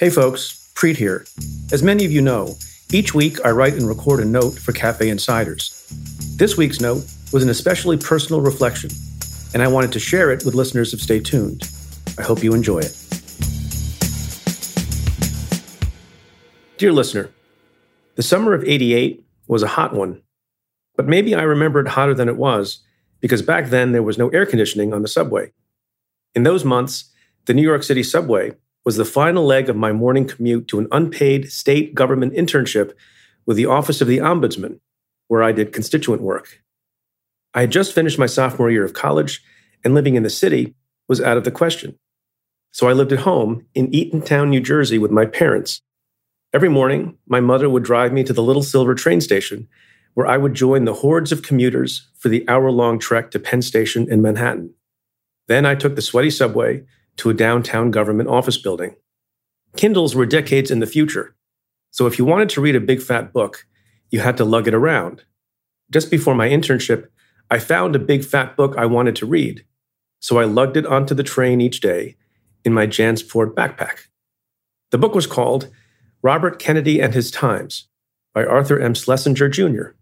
Hey folks, Preet here. As many of you know, each week I write and record a note for Cafe Insiders. This week's note was an especially personal reflection, and I wanted to share it with listeners of Stay Tuned. I hope you enjoy it. Dear listener, the summer of '88 was a hot one, but maybe I remember it hotter than it was because back then there was no air conditioning on the subway. In those months, the New York City subway was the final leg of my morning commute to an unpaid state government internship with the Office of the Ombudsman, where I did constituent work. I had just finished my sophomore year of college, and living in the city was out of the question. So I lived at home in Eatontown, New Jersey, with my parents. Every morning, my mother would drive me to the Little Silver train station, where I would join the hordes of commuters for the hour-long trek to Penn Station in Manhattan. Then I took the sweaty subway to a downtown government office building. Kindles were decades in the future, so if you wanted to read a big fat book, you had to lug it around. Just before my internship, I found a big fat book I wanted to read, so I lugged it onto the train each day in my Jansport backpack. The book was called Robert Kennedy and His Times by Arthur M. Schlesinger Jr.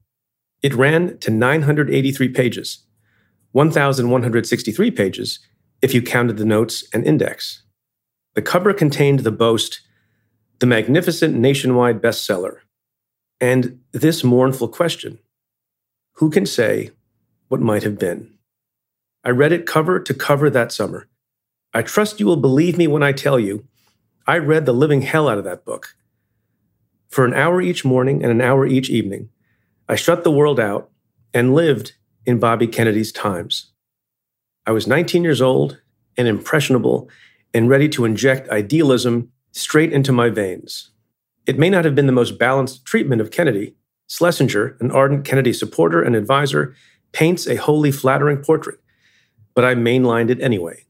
It ran to 983 pages, 1,163 pages if you counted the notes and index. The cover contained the boast, "The magnificent nationwide bestseller," and this mournful question, "Who can say what might have been?" I read it cover to cover that summer. I trust you will believe me when I tell you, I read the living hell out of that book. For an hour each morning and an hour each evening, I shut the world out and lived in Bobby Kennedy's times. I was 19 years old and impressionable and ready to inject idealism straight into my veins. It may not have been the most balanced treatment of Kennedy. Schlesinger, an ardent Kennedy supporter and advisor, paints a wholly flattering portrait, but I mainlined it anyway.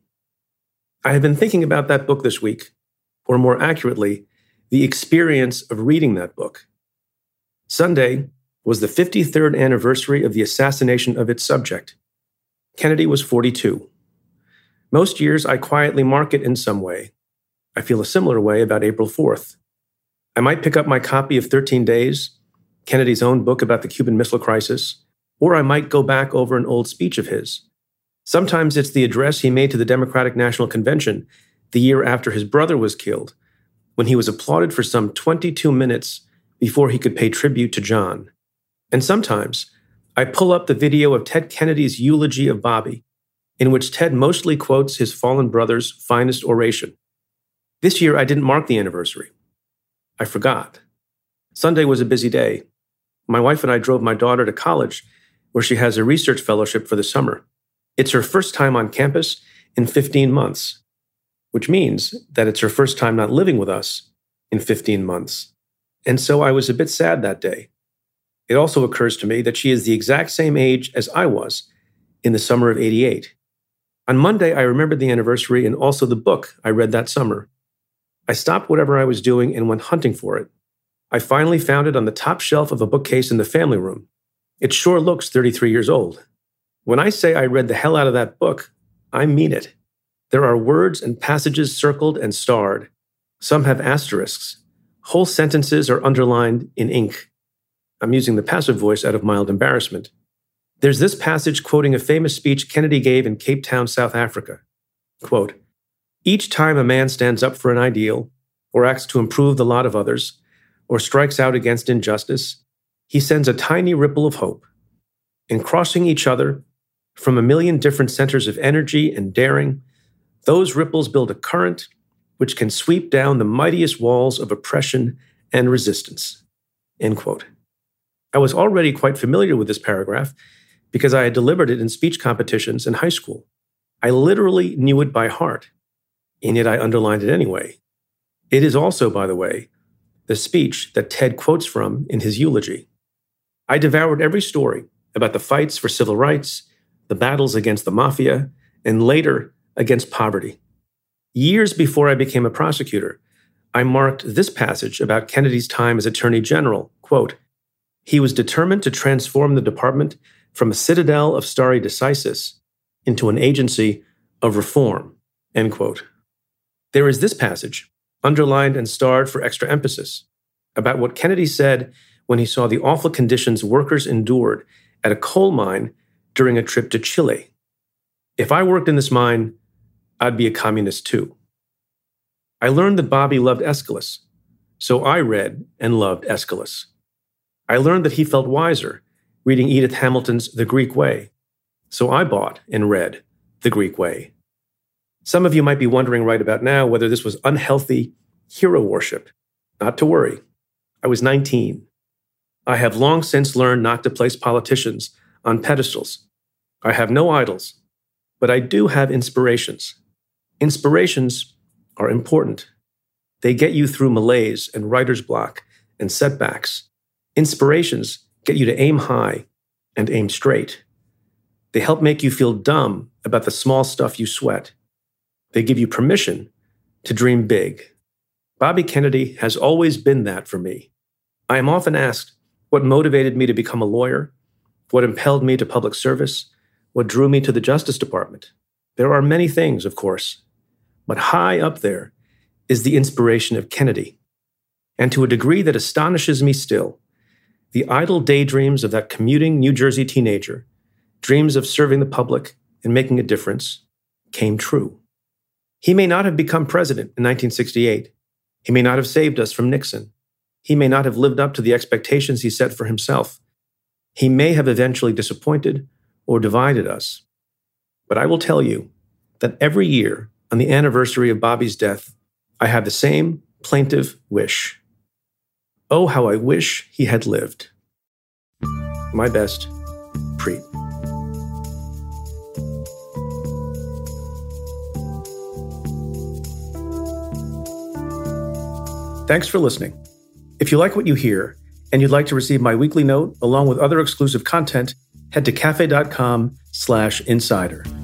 I have been thinking about that book this week, or more accurately, the experience of reading that book. Sunday was the 53rd anniversary of the assassination of its subject. Kennedy was 42. Most years, I quietly mark it in some way. I feel a similar way about April 4th. I might pick up my copy of 13 Days, Kennedy's own book about the Cuban Missile Crisis, or I might go back over an old speech of his. Sometimes it's the address he made to the Democratic National Convention the year after his brother was killed, when he was applauded for some 22 minutes before he could pay tribute to John. And sometimes I pull up the video of Ted Kennedy's eulogy of Bobby, in which Ted mostly quotes his fallen brother's finest oration. This year, I didn't mark the anniversary. I forgot. Sunday was a busy day. My wife and I drove my daughter to college, where she has a research fellowship for the summer. It's her first time on campus in 15 months, which means that it's her first time not living with us in 15 months. And so I was a bit sad that day. It also occurs to me that she is the exact same age as I was in the summer of '88. On Monday, I remembered the anniversary and also the book I read that summer. I stopped whatever I was doing and went hunting for it. I finally found it on the top shelf of a bookcase in the family room. It sure looks 33 years old. When I say I read the hell out of that book, I mean it. There are words and passages circled and starred. Some have asterisks. Whole sentences are underlined in ink. I'm using the passive voice out of mild embarrassment. There's this passage quoting a famous speech Kennedy gave in Cape Town, South Africa. Quote, "Each time a man stands up for an ideal, or acts to improve the lot of others, or strikes out against injustice, he sends a tiny ripple of hope. In crossing each other, from a million different centers of energy and daring, those ripples build a current which can sweep down the mightiest walls of oppression and resistance." End quote. I was already quite familiar with this paragraph because I had delivered it in speech competitions in high school. I literally knew it by heart, and yet I underlined it anyway. It is also, by the way, the speech that Ted quotes from in his eulogy. I devoured every story about the fights for civil rights, the battles against the mafia, and later against poverty. Years before I became a prosecutor, I marked this passage about Kennedy's time as Attorney General, quote, "He was determined to transform the department from a citadel of stare decisis into an agency of reform," end quote. There is this passage, underlined and starred for extra emphasis, about what Kennedy said when he saw the awful conditions workers endured at a coal mine during a trip to Chile. If I worked in this mine, I'd be a communist too. I learned that Bobby loved Aeschylus, so I read and loved Aeschylus. I learned that he felt wiser reading Edith Hamilton's The Greek Way, so I bought and read The Greek Way. Some of you might be wondering right about now whether this was unhealthy hero worship. Not to worry. I was 19. I have long since learned not to place politicians on pedestals. I have no idols, but I do have inspirations. Inspirations are important. They get you through malaise and writer's block and setbacks. Inspirations get you to aim high and aim straight. They help make you feel dumb about the small stuff you sweat. They give you permission to dream big. Bobby Kennedy has always been that for me. I am often asked what motivated me to become a lawyer, what impelled me to public service, what drew me to the Justice Department. There are many things, of course, but high up there is the inspiration of Kennedy. And to a degree that astonishes me still, the idle daydreams of that commuting New Jersey teenager, dreams of serving the public and making a difference, came true. He may not have become president in 1968. He may not have saved us from Nixon. He may not have lived up to the expectations he set for himself. He may have eventually disappointed or divided us. But I will tell you that every year on the anniversary of Bobby's death, I have the same plaintive wish. Oh, how I wish he had lived. My best, Preet. Thanks for listening. If you like what you hear and you'd like to receive my weekly note along with other exclusive content, head to cafe.com/insider.